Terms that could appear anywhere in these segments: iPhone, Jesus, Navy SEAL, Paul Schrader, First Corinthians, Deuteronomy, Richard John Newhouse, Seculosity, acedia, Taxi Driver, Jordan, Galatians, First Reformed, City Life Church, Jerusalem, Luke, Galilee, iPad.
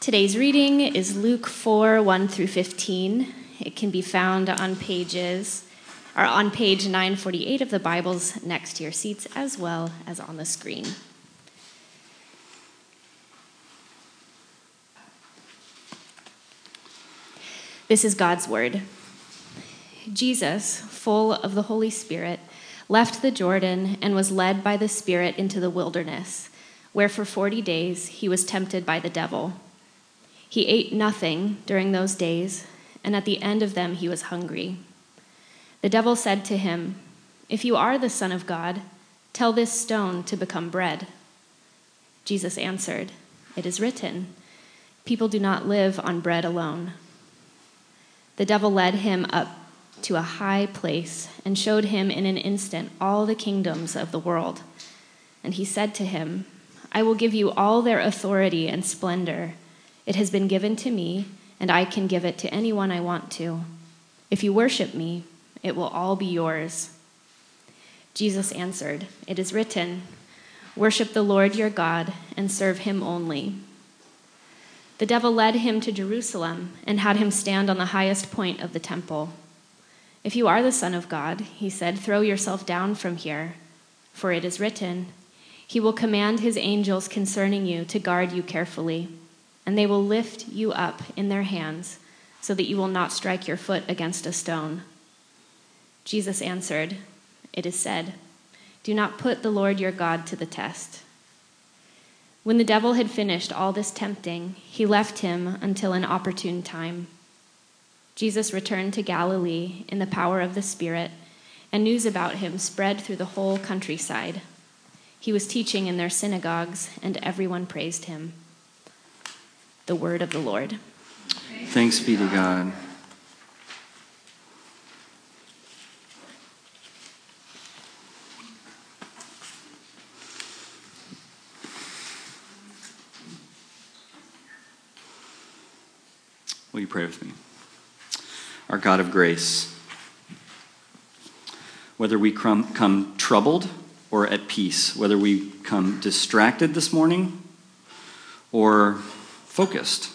Today's reading is Luke 4, 1 through 15. It can be found on page 948 of the Bibles next to your seats, as well as on the screen. This is God's word. Jesus, full of the Holy Spirit, left the Jordan and was led by the Spirit into the wilderness, where for 40 days he was tempted by the devil. He ate nothing during those days, and at the end of them he was hungry. The devil said to him, "If you are the Son of God, tell this stone to become bread." Jesus answered, "It is written, 'People do not live on bread alone.'" The devil led him up to a high place and showed him in an instant all the kingdoms of the world. And he said to him, "I will give you all their authority and splendor. It has been given to me, and I can give it to anyone I want to. If you worship me, it will all be yours." Jesus answered, "It is written, 'Worship the Lord your God and serve him only.'" The devil led him to Jerusalem and had him stand on the highest point of the temple. "If you are the Son of God," he said, "throw yourself down from here, for it is written, 'He will command his angels concerning you to guard you carefully, and they will lift you up in their hands so that you will not strike your foot against a stone.'" Jesus answered, "It is said, 'Do not put the Lord your God to the test.'" When the devil had finished all this tempting, he left him until an opportune time. Jesus returned to Galilee in the power of the Spirit, and news about him spread through the whole countryside. He was teaching in their synagogues, and everyone praised him. The word of the Lord. Thanks be to God. Will you pray with me? Our God of grace, whether we come troubled or at peace, whether we come distracted this morning or focused,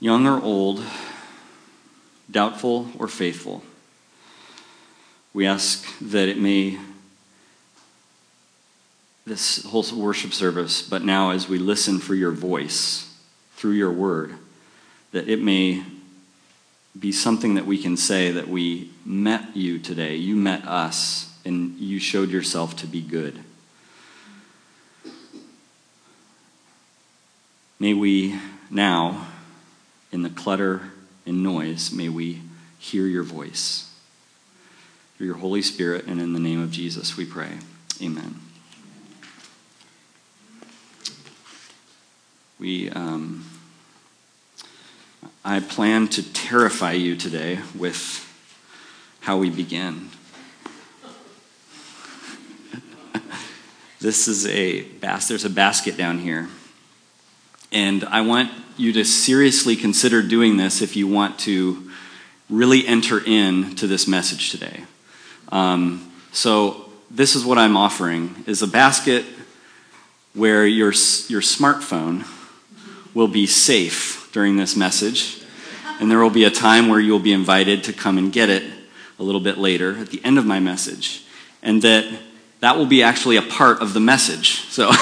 young or old, doubtful or faithful, we ask that this whole worship service, but now as we listen for your voice through your word, that it may be something that we can say that we met you today, you met us, and you showed yourself to be good. May we now, in the clutter and noise, may we hear your voice. Through your Holy Spirit and in the name of Jesus we pray, amen. I plan to terrify you today with how we begin. There's a basket down here. And I want you to seriously consider doing this if you want to really enter into this message today. So this is what I'm offering, is a basket where your smartphone will be safe during this message, and there will be a time where you'll be invited to come and get it a little bit later at the end of my message, and that will be actually a part of the message. So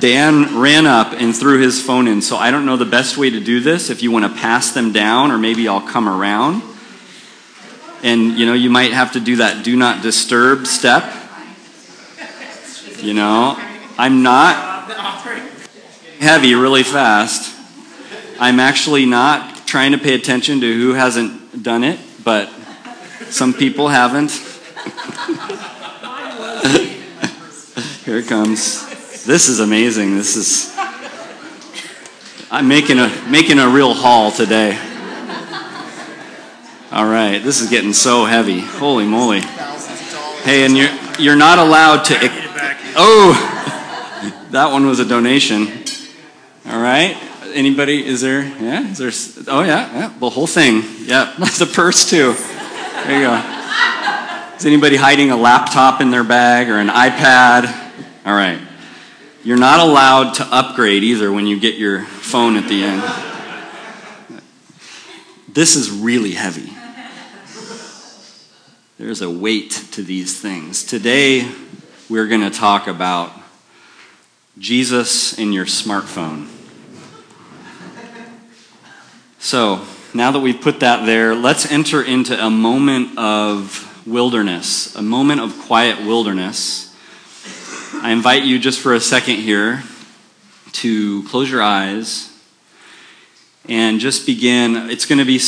Dan ran up and threw his phone in, so I don't know the best way to do this, if you want to pass them down, or maybe I'll come around, and you might have to do that do not disturb step. I'm not heavy really fast. I'm actually not trying to pay attention to who hasn't done it, but some people haven't. Here it comes. This is amazing. I'm making a real haul today. All right, this is getting so heavy. Holy moly. Hey, and you're not allowed to. Oh, that one was a donation. All right, anybody, is there, the whole thing, yeah, the purse too, there you go. Is anybody hiding a laptop in their bag or an iPad? All right, You're not allowed to upgrade either when you get your phone at the end. This is really heavy. There's a weight to these things. Today, we're going to talk about Jesus in your smartphone. So, now that we've put that there, let's enter into a moment of wilderness, a moment of quiet wilderness. I invite you just for a second here to close your eyes and just begin. It's going to be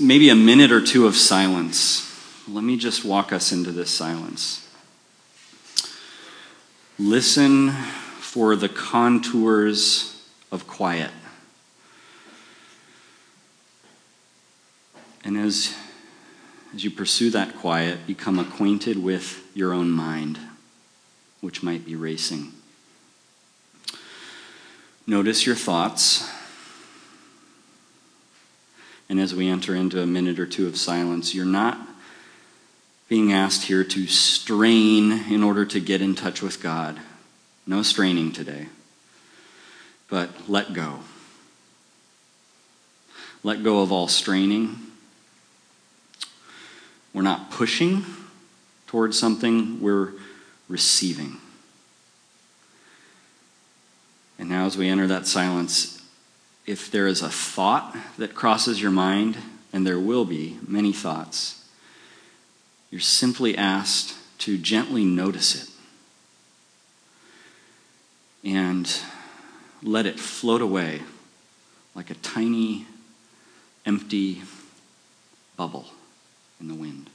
maybe a minute or two of silence. Let me just walk us into this silence. Listen for the contours of quiet. And as you pursue that quiet, become acquainted with your own mind, which might be racing. Notice your thoughts. And as we enter into a minute or two of silence, you're not being asked here to strain in order to get in touch with God. No straining today. But let go. Let go of all straining. We're not pushing towards something, we're receiving. And now as we enter that silence, if there is a thought that crosses your mind, and there will be many thoughts, you're simply asked to gently notice it and let it float away like a tiny, empty bubble in the wind.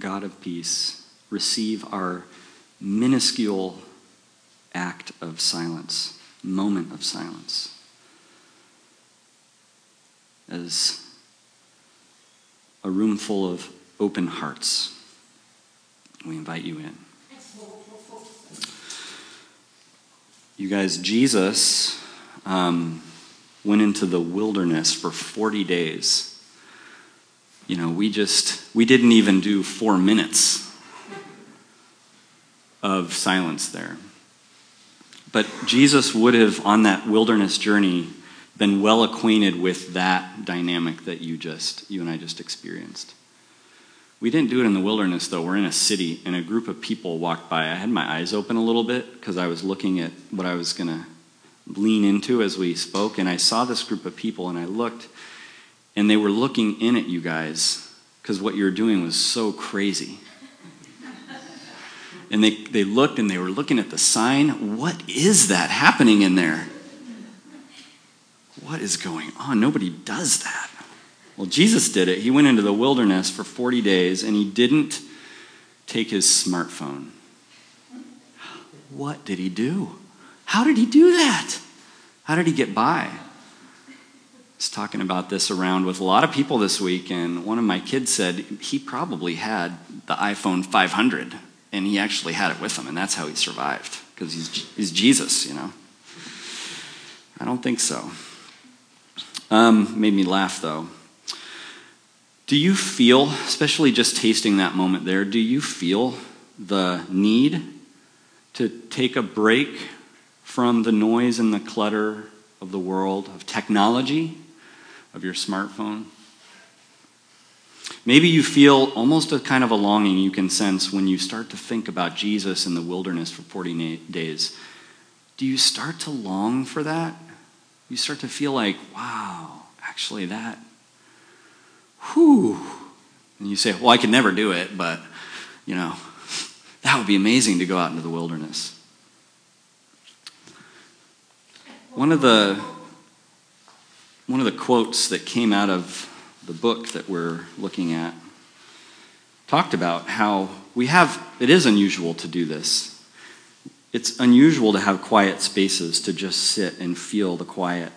God of peace, receive our minuscule act of silence, moment of silence, as a room full of open hearts. We invite you in. You guys, Jesus went into the wilderness for 40 days. You know, we didn't even do 4 minutes of silence there. But Jesus would have, on that wilderness journey, been well acquainted with that dynamic that you and I just experienced. We didn't do it in the wilderness, though. We're in a city, and a group of people walked by. I had my eyes open a little bit because I was looking at what I was going to lean into as we spoke, and I saw this group of people, and I looked, and they were looking in at you guys because what you were doing was so crazy. And they looked, and they were looking at the sign. What is that happening in there? What is going on? Nobody does that. Well, Jesus did it. He went into the wilderness for 40 days, and he didn't take his smartphone. What did he do? How did he do that? How did he get by? I was talking about this around with a lot of people this week, and one of my kids said he probably had the iPhone 500, and he actually had it with him, and that's how he survived, because he's Jesus, you know. I don't think so. Made me laugh, though. Do you feel, especially just tasting that moment there, do you feel the need to take a break from the noise and the clutter of the world, of technology, of your smartphone? Maybe you feel almost a kind of a longing you can sense when you start to think about Jesus in the wilderness for 40 days. Do you start to long for that? You start to feel like, wow, actually that, whew. And you say, well, I could never do it, but, you know, that would be amazing to go out into the wilderness. One of the quotes that came out of the book that we're looking at talked about how it is unusual to do this. It's unusual to have quiet spaces to just sit and feel the quiet.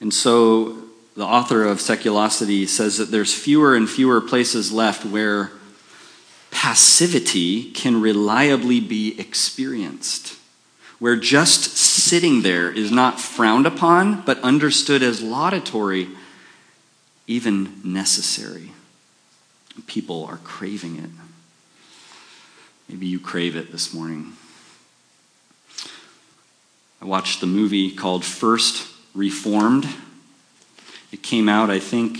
And so the author of Seculosity says that there's fewer and fewer places left where passivity can reliably be experienced, where just sitting there is not frowned upon, but understood as laudatory, even necessary. People are craving it. Maybe you crave it this morning. I watched the movie called First Reformed. It came out, I think,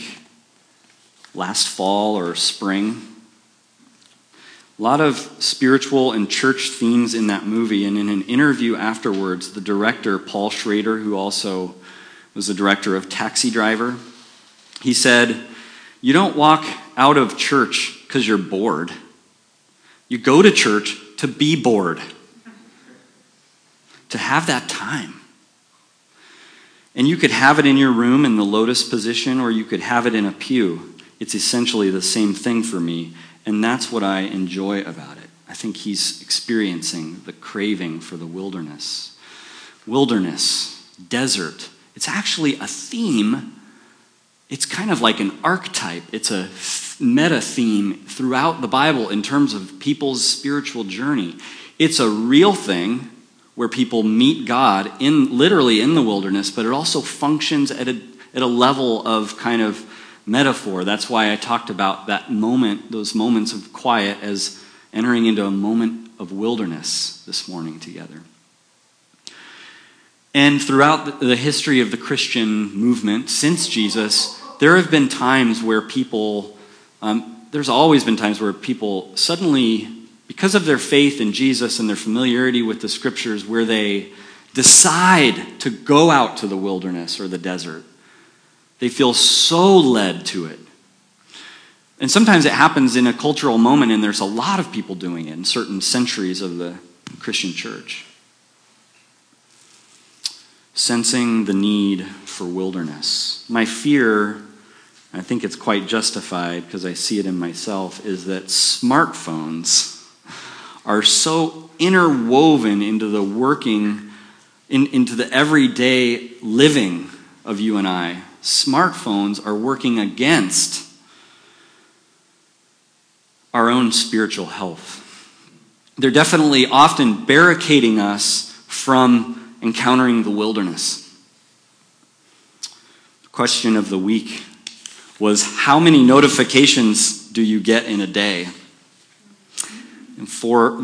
last fall or spring. A lot of spiritual and church themes in that movie, and in an interview afterwards, the director, Paul Schrader, who also was the director of Taxi Driver, he said, "You don't walk out of church because you're bored. You go to church to be bored, to have that time." And you could have it in your room in the lotus position, or you could have it in a pew. It's essentially the same thing for me, and that's what I enjoy about it. I think he's experiencing the craving for the wilderness. Wilderness, desert, it's actually a theme. It's kind of like an archetype. It's a meta theme throughout the Bible in terms of people's spiritual journey. It's a real thing where people meet God literally in the wilderness, but it also functions at a level of kind of metaphor. That's why I talked about that moment, those moments of quiet, as entering into a moment of wilderness this morning together. And throughout the history of the Christian movement, since Jesus, there have been times where people, there's always been times where people suddenly, because of their faith in Jesus and their familiarity with the scriptures, where they decide to go out to the wilderness or the desert. They feel so led to it. And sometimes it happens in a cultural moment, and there's a lot of people doing it in certain centuries of the Christian church. Sensing the need for wilderness. My fear, I think it's quite justified because I see it in myself, is that smartphones are so interwoven into the everyday living of you and I. Smartphones are working against our own spiritual health. They're definitely often barricading us from encountering the wilderness. The question of the week was, how many notifications do you get in a day? And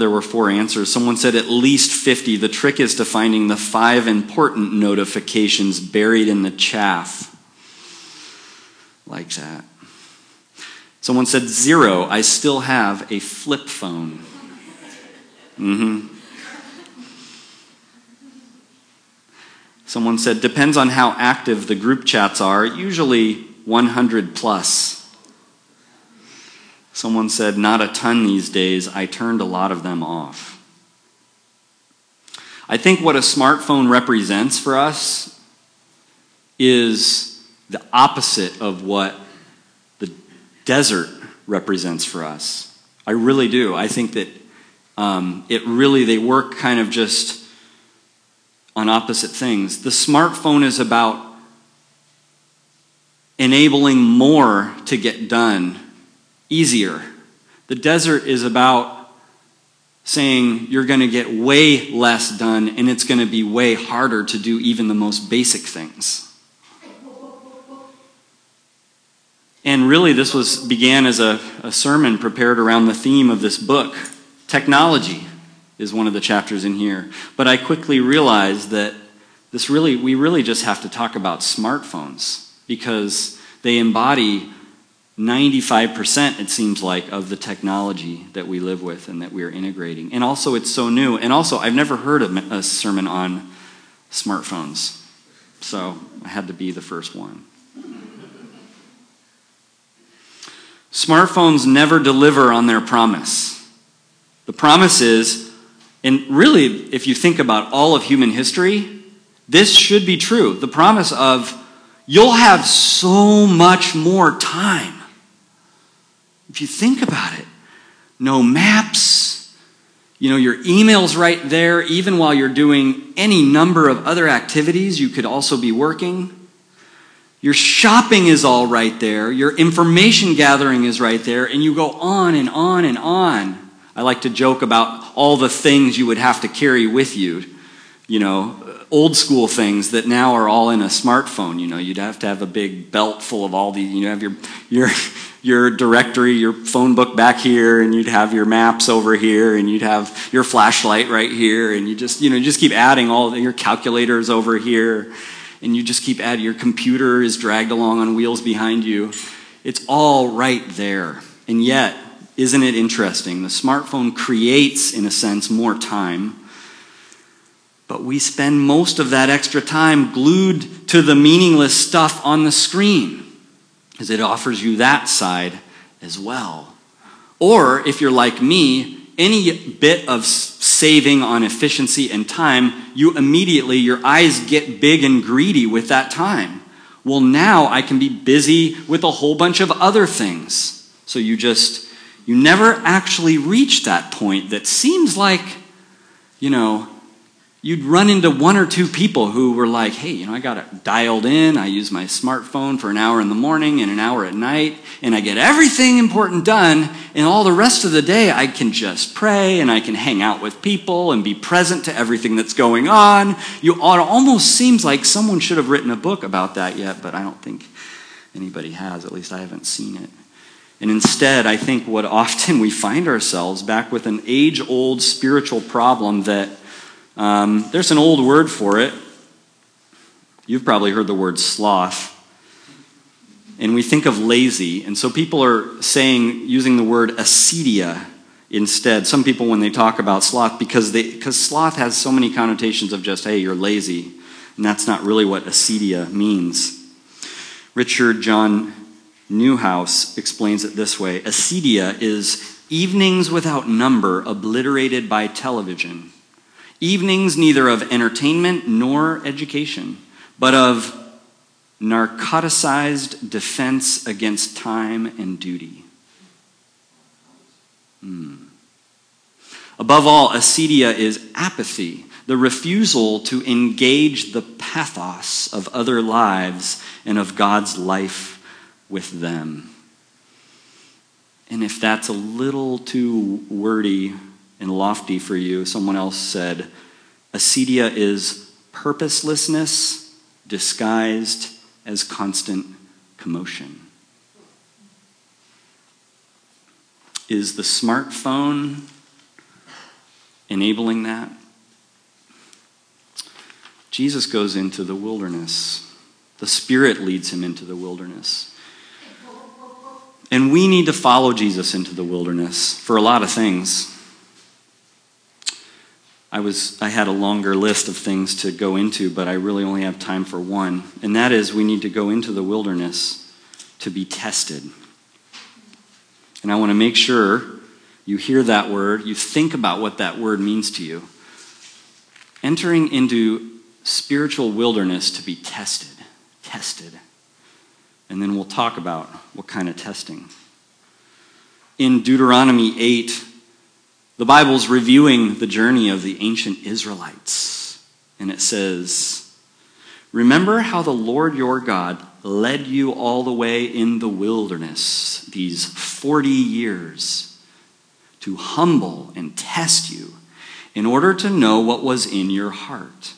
there were four answers. Someone said at least 50. The trick is to finding the 5 important notifications buried in the chaff. Like that. Someone said 0. I still have a flip phone. Mm-hmm. Someone said, depends on how active the group chats are, usually 100 plus. Someone said, "Not a ton these days. I turned a lot of them off." I think what a smartphone represents for us is the opposite of what the desert represents for us. I really do. I think that they work kind of just on opposite things. The smartphone is about enabling more to get done easier. The desert is about saying you're going to get way less done and it's going to be way harder to do even the most basic things. And really this began as a sermon prepared around the theme of this book. Technology is one of the chapters in here. But I quickly realized that we really just have to talk about smartphones because they embody 95%, it seems like, of the technology that we live with and that we're integrating. And also it's so new. And also I've never heard a sermon on smartphones. So I had to be the first one. Smartphones never deliver on their promise. The promise is, and really if you think about all of human history, this should be true. The promise of you'll have so much more time. If you think about it, no maps, your email's right there, even while you're doing any number of other activities, you could also be working. Your shopping is all right there, your information gathering is right there, and you go on and on and on. I like to joke about all the things you would have to carry with you, old school things that now are all in a smartphone. You'd have to have a big belt full of all these, have your directory, your phone book back here, and you'd have your maps over here, and you'd have your flashlight right here, and you just keep adding all your calculators over here, and you just keep adding, your computer is dragged along on wheels behind you. It's all right there. And yet, isn't it interesting? The smartphone creates, in a sense, more time, but we spend most of that extra time glued to the meaningless stuff on the screen, because it offers you that side as well. Or if you're like me, any bit of saving on efficiency and time, your eyes get big and greedy with that time. Well, now I can be busy with a whole bunch of other things. So you never actually reach that point that seems like, you'd run into one or two people who were like, hey, I got it dialed in. I use my smartphone for an hour in the morning and an hour at night, and I get everything important done, and all the rest of the day I can just pray, and I can hang out with people and be present to everything that's going on. It almost seems like someone should have written a book about that yet, but I don't think anybody has. At least I haven't seen it. And instead, I think what often we find ourselves back with an age-old spiritual problem that there's an old word for it. You've probably heard the word sloth. And we think of lazy. And so people are using the word acedia instead. Some people, when they talk about sloth, because sloth has so many connotations of just, hey, you're lazy. And that's not really what acedia means. Richard John Newhouse explains it this way. Acedia is evenings without number obliterated by television. Evenings neither of entertainment nor education, but of narcoticized defense against time and duty. Above all, acedia is apathy, the refusal to engage the pathos of other lives and of God's life with them. And if that's a little too wordy and lofty for you, someone else said, acedia is purposelessness disguised as constant commotion. Is the smartphone enabling that? Jesus goes into the wilderness. The Spirit leads him into the wilderness. And we need to follow Jesus into the wilderness for a lot of things. I had a longer list of things to go into, but I really only have time for one. And that is, we need to go into the wilderness to be tested. And I want to make sure you hear that word, you think about what that word means to you. Entering into spiritual wilderness to be tested. And then we'll talk about what kind of testing. In Deuteronomy 8, the Bible's reviewing the journey of the ancient Israelites. And it says, "Remember how the Lord your God led you all the way in the wilderness these 40 years to humble and test you in order to know what was in your heart,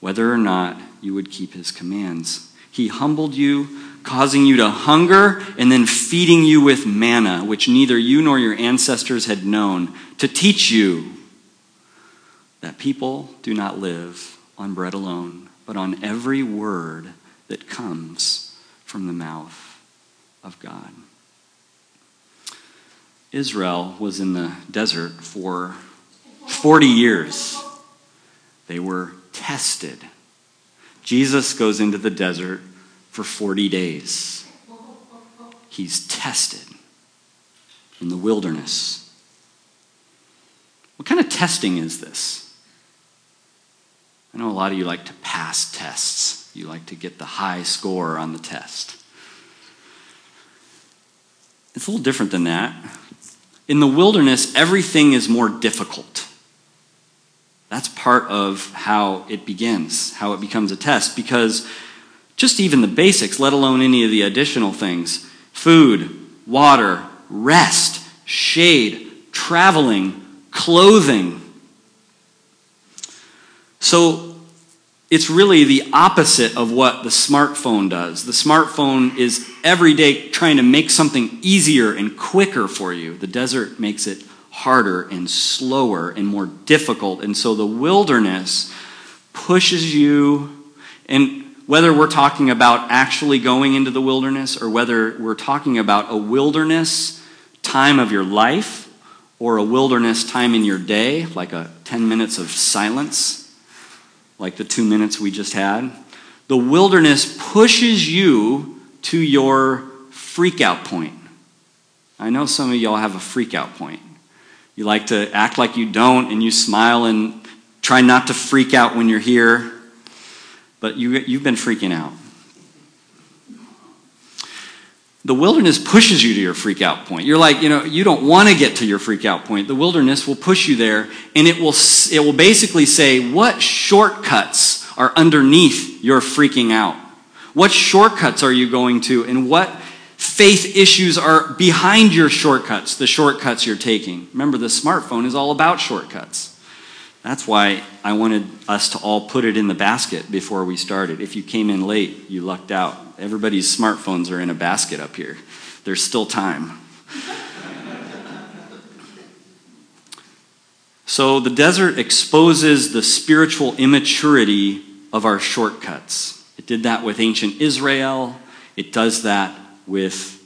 whether or not you would keep his commands. He humbled you, causing you to hunger, and then feeding you with manna, which neither you nor your ancestors had known, to teach you that people do not live on bread alone, but on every word that comes from the mouth of God." Israel was in the desert for 40 years. They were tested. Jesus goes into the desert for 40 days. He's tested in the wilderness. What kind of testing is this? I know a lot of you like to pass tests. You like to get the high score on the test. It's a little different than that. In the wilderness, everything is more difficult. That's part of how it begins, how it becomes a test, because just even the basics, let alone any of the additional things, food, water, rest, shade, traveling, clothing. So it's really the opposite of what the smartphone does. The smartphone is every day trying to make something easier and quicker for you. The desert makes it harder and slower and more difficult. And so the wilderness pushes you, and whether we're talking about actually going into the wilderness or whether we're talking about a wilderness time of your life or a wilderness time in your day, like a 10 minutes of silence, like the 2 minutes we just had, the wilderness pushes you to your freak-out point. I know some of y'all have a freak-out point. You like to act like you don't, and you smile and try not to freak out when you're here. But you've been freaking out. The wilderness pushes you to your freak out point. You're like, you don't want to get to your freak out point. The wilderness will push you there, and it will basically say, what shortcuts are underneath your freaking out? What shortcuts are you going to, and what faith issues are behind your shortcuts, the shortcuts you're taking? Remember, the smartphone is all about shortcuts. That's why I wanted us to all put it in the basket before we started. If you came in late, you lucked out. Everybody's smartphones are in a basket up here. There's still time. So the desert exposes the spiritual immaturity of our shortcuts. It did that with ancient Israel. It does that with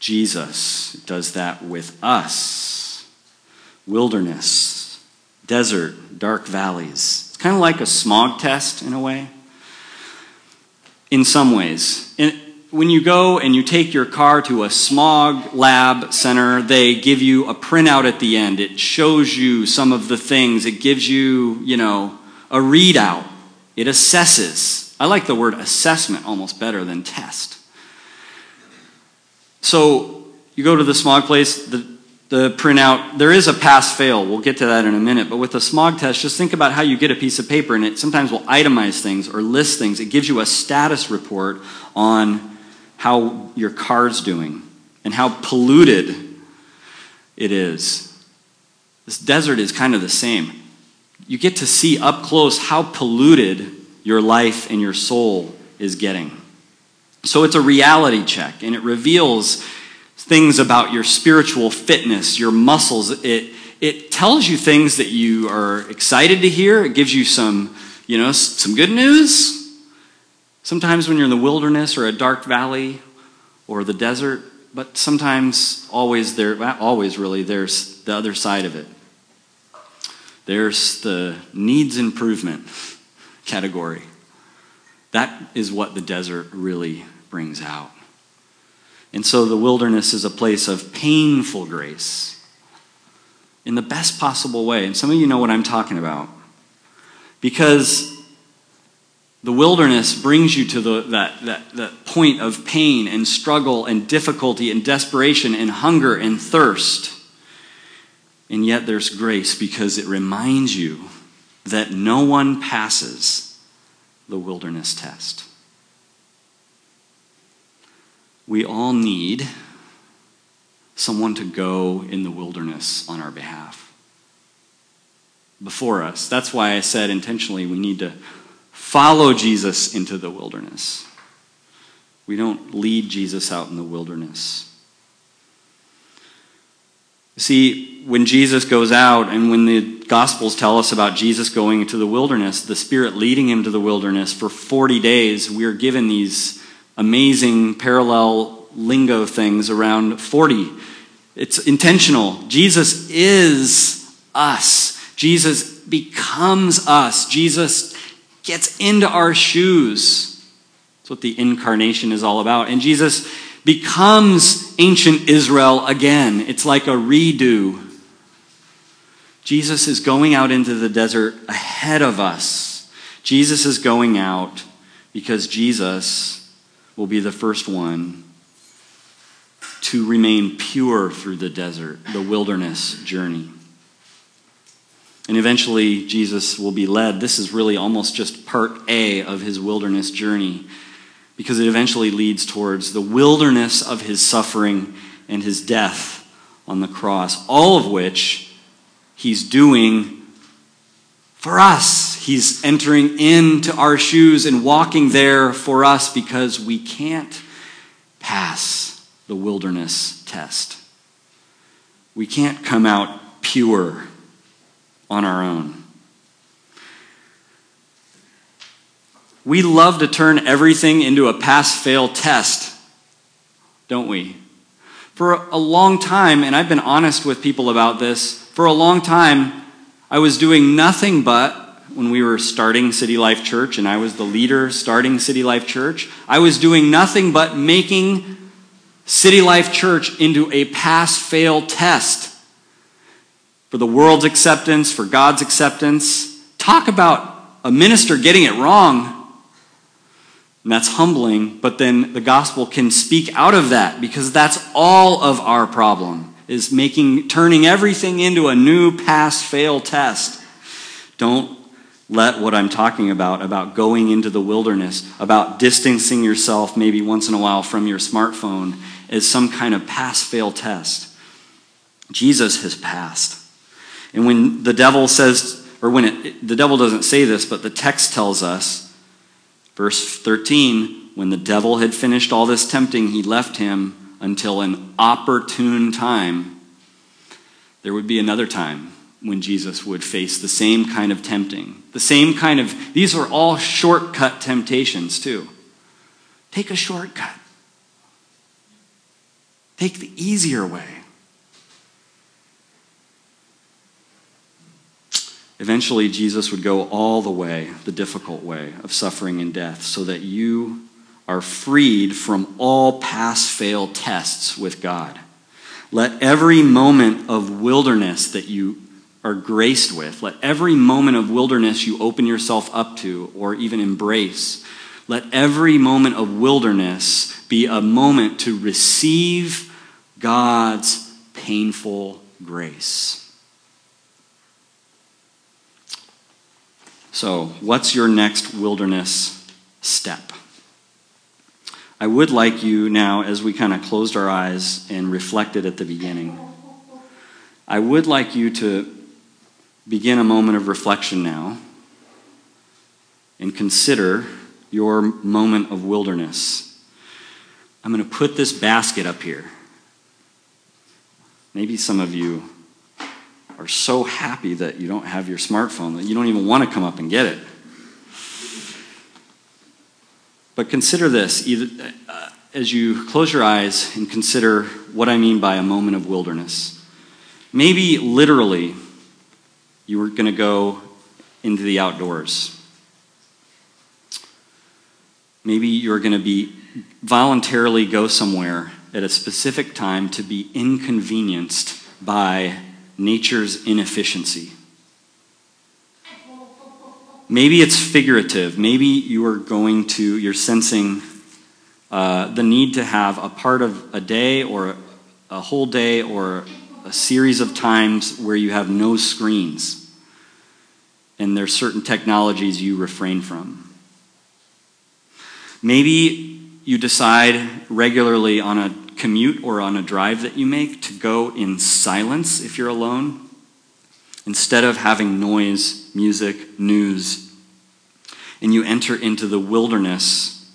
Jesus. It does that with us. Wilderness. Desert, dark valleys. It's kind of like a smog test in a way, in some ways. And when you go and you take your car to a smog lab center, they give you a printout at the end. It shows you some of the things. It gives you, a readout. It assesses. I like the word assessment almost better than test. So you go to the smog place, the printout, there is a pass-fail. We'll get to that in a minute. But with the smog test, just think about how you get a piece of paper, and it sometimes will itemize things or list things. It gives you a status report on how your car's doing and how polluted it is. This desert is kind of the same. You get to see up close how polluted your life and your soul is getting. So it's a reality check, and it reveals things about your spiritual fitness, your muscles. It tells you things that you are excited to hear. It gives you some good news. Sometimes when you're in the wilderness or a dark valley or the desert, but sometimes there's the other side of it. There's the needs improvement category. That is what the desert really brings out. And so the wilderness is a place of painful grace in the best possible way. And some of you know what I'm talking about. Because the wilderness brings you to that point of pain and struggle and difficulty and desperation and hunger and thirst. And yet there's grace because it reminds you that no one passes the wilderness test. We all need someone to go in the wilderness on our behalf. Before us. That's why I said intentionally we need to follow Jesus into the wilderness. We don't lead Jesus out in the wilderness. See, when Jesus goes out and when the Gospels tell us about Jesus going into the wilderness, the Spirit leading him to the wilderness for 40 days, we are given these amazing parallel lingo things around 40. It's intentional. Jesus is us. Jesus becomes us. Jesus gets into our shoes. That's what the incarnation is all about. And Jesus becomes ancient Israel again. It's like a redo. Jesus is going out into the desert ahead of us. Jesus is going out because Jesus will be the first one to remain pure through the desert, the wilderness journey. And eventually, Jesus will be led. This is really almost just part A of his wilderness journey, because it eventually leads towards the wilderness of his suffering and his death on the cross, all of which he's doing for us. He's entering into our shoes and walking there for us because we can't pass the wilderness test. We can't come out pure on our own. We love to turn everything into a pass-fail test, don't we? For a long time, and I've been honest with people about this, for a long time, I was doing nothing but, when we were starting City Life Church, and I was the leader starting City Life Church, I was doing nothing but making City Life Church into a pass-fail test. For the world's acceptance, for God's acceptance. Talk about a minister getting it wrong. And that's humbling, but then the gospel can speak out of that, because that's all of our problem, is turning everything into a new pass-fail test. Don't let what I'm talking about going into the wilderness, about distancing yourself maybe once in a while from your smartphone, as some kind of pass-fail test. Jesus has passed. And when the devil says, or when the devil doesn't say this, but the text tells us, verse 13, when the devil had finished all this tempting, he left him until an opportune time. There would be another time when Jesus would face the same kind of tempting. The same kind of, these are all shortcut temptations too. Take a shortcut. Take the easier way. Eventually, Jesus would go all the way, the difficult way of suffering and death, so that you are freed from all pass-fail tests with God. Let every moment of wilderness that you are graced with, let every moment of wilderness you open yourself up to or even embrace, let every moment of wilderness be a moment to receive God's painful grace. So, what's your next wilderness step? I would like you now, as we kind of closed our eyes and reflected at the beginning, I would like you to begin a moment of reflection now and consider your moment of wilderness. I'm going to put this basket up here. Maybe some of you are so happy that you don't have your smartphone, that you don't even want to come up and get it. But consider this, either, as you close your eyes and consider what I mean by a moment of wilderness. Maybe literally you were going to go into the outdoors. Maybe you're going to voluntarily go somewhere at a specific time to be inconvenienced by nature's inefficiency. Maybe it's figurative. Maybe you're sensing the need to have a part of a day or a whole day or a series of times where you have no screens and there's certain technologies you refrain from. Maybe you decide regularly on a commute or on a drive that you make to go in silence if you're alone, instead of having noise, music, news, and you enter into the wilderness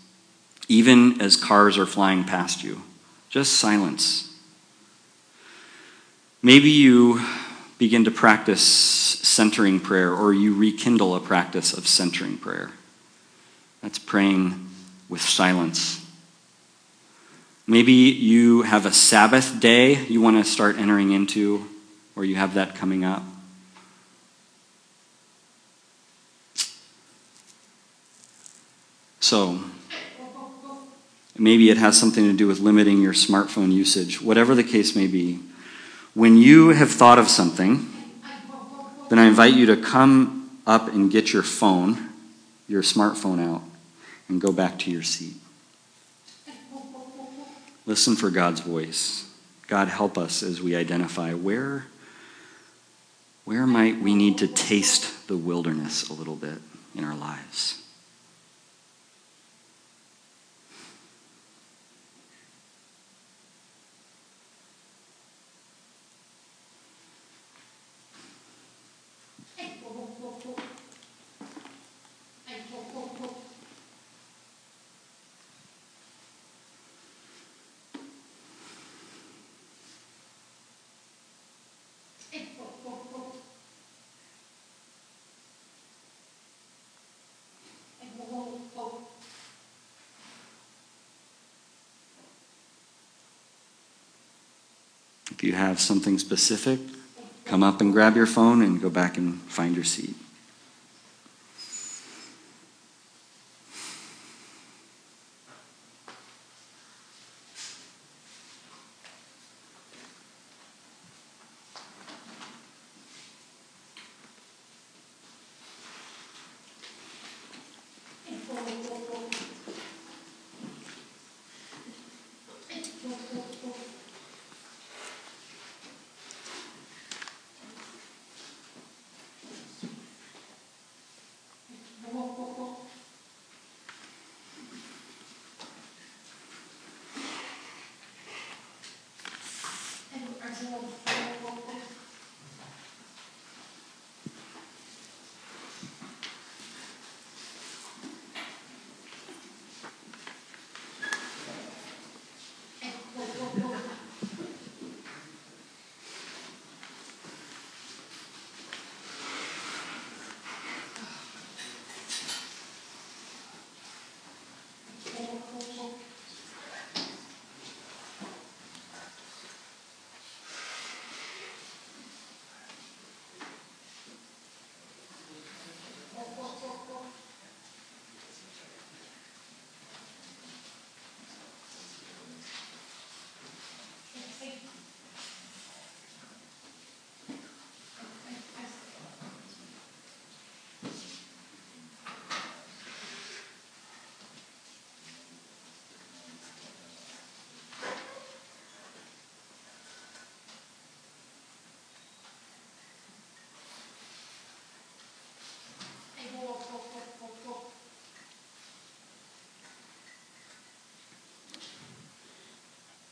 even as cars are flying past you. Just silence. Maybe you begin to practice centering prayer, or you rekindle a practice of centering prayer. That's praying with silence. Maybe you have a Sabbath day you want to start entering into, or you have that coming up. So, maybe it has something to do with limiting your smartphone usage. Whatever the case may be, when you have thought of something, then I invite you to come up and get your phone, your smartphone out, and go back to your seat. Listen for God's voice. God, help us as we identify where might we need to taste the wilderness a little bit in our lives. If you have something specific, come up and grab your phone and go back and find your seat.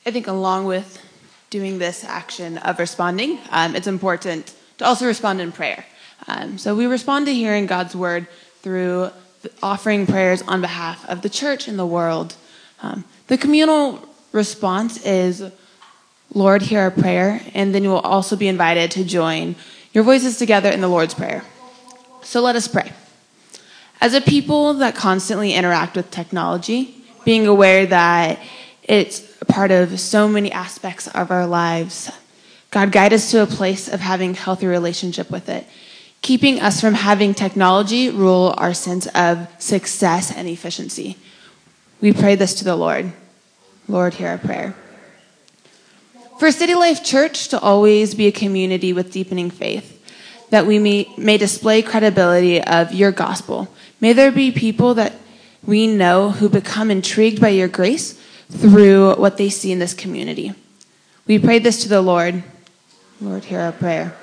I think along with doing this action of responding, it's important to also respond in prayer. So we respond to hearing God's word through offering prayers on behalf of the church and the world. The communal response is, Lord, hear our prayer, and then you will also be invited to join your voices together in the Lord's Prayer. So let us pray. As a people that constantly interact with technology, being aware that it's a part of so many aspects of our lives, God, guide us to a place of having a healthy relationship with it, keeping us from having technology rule our sense of success and efficiency. We pray this to the Lord. Lord, hear our prayer. For City Life Church to always be a community with deepening faith, that we may display credibility of your gospel. May there be people that we know who become intrigued by your grace through what they see in this community. We pray this to the Lord. Lord, hear our prayer.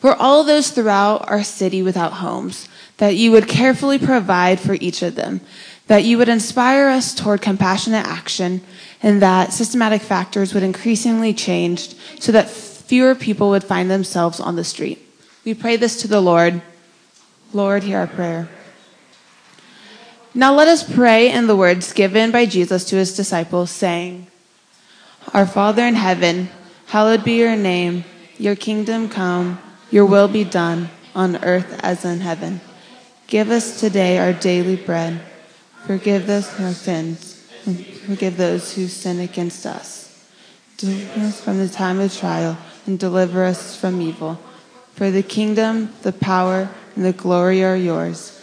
For all those throughout our city without homes, that you would carefully provide for each of them, that you would inspire us toward compassionate action, and that systematic factors would increasingly change so that fewer people would find themselves on the street. We pray this to the Lord. Lord, hear our prayer. Now let us pray in the words given by Jesus to his disciples, saying, Our Father in heaven, hallowed be your name. Your kingdom come, your will be done, on earth as in heaven. Give us today our daily bread. Forgive us our sins, and forgive those who sin against us. Deliver us from the time of trial, and deliver us from evil. For the kingdom, the power, and the glory are yours,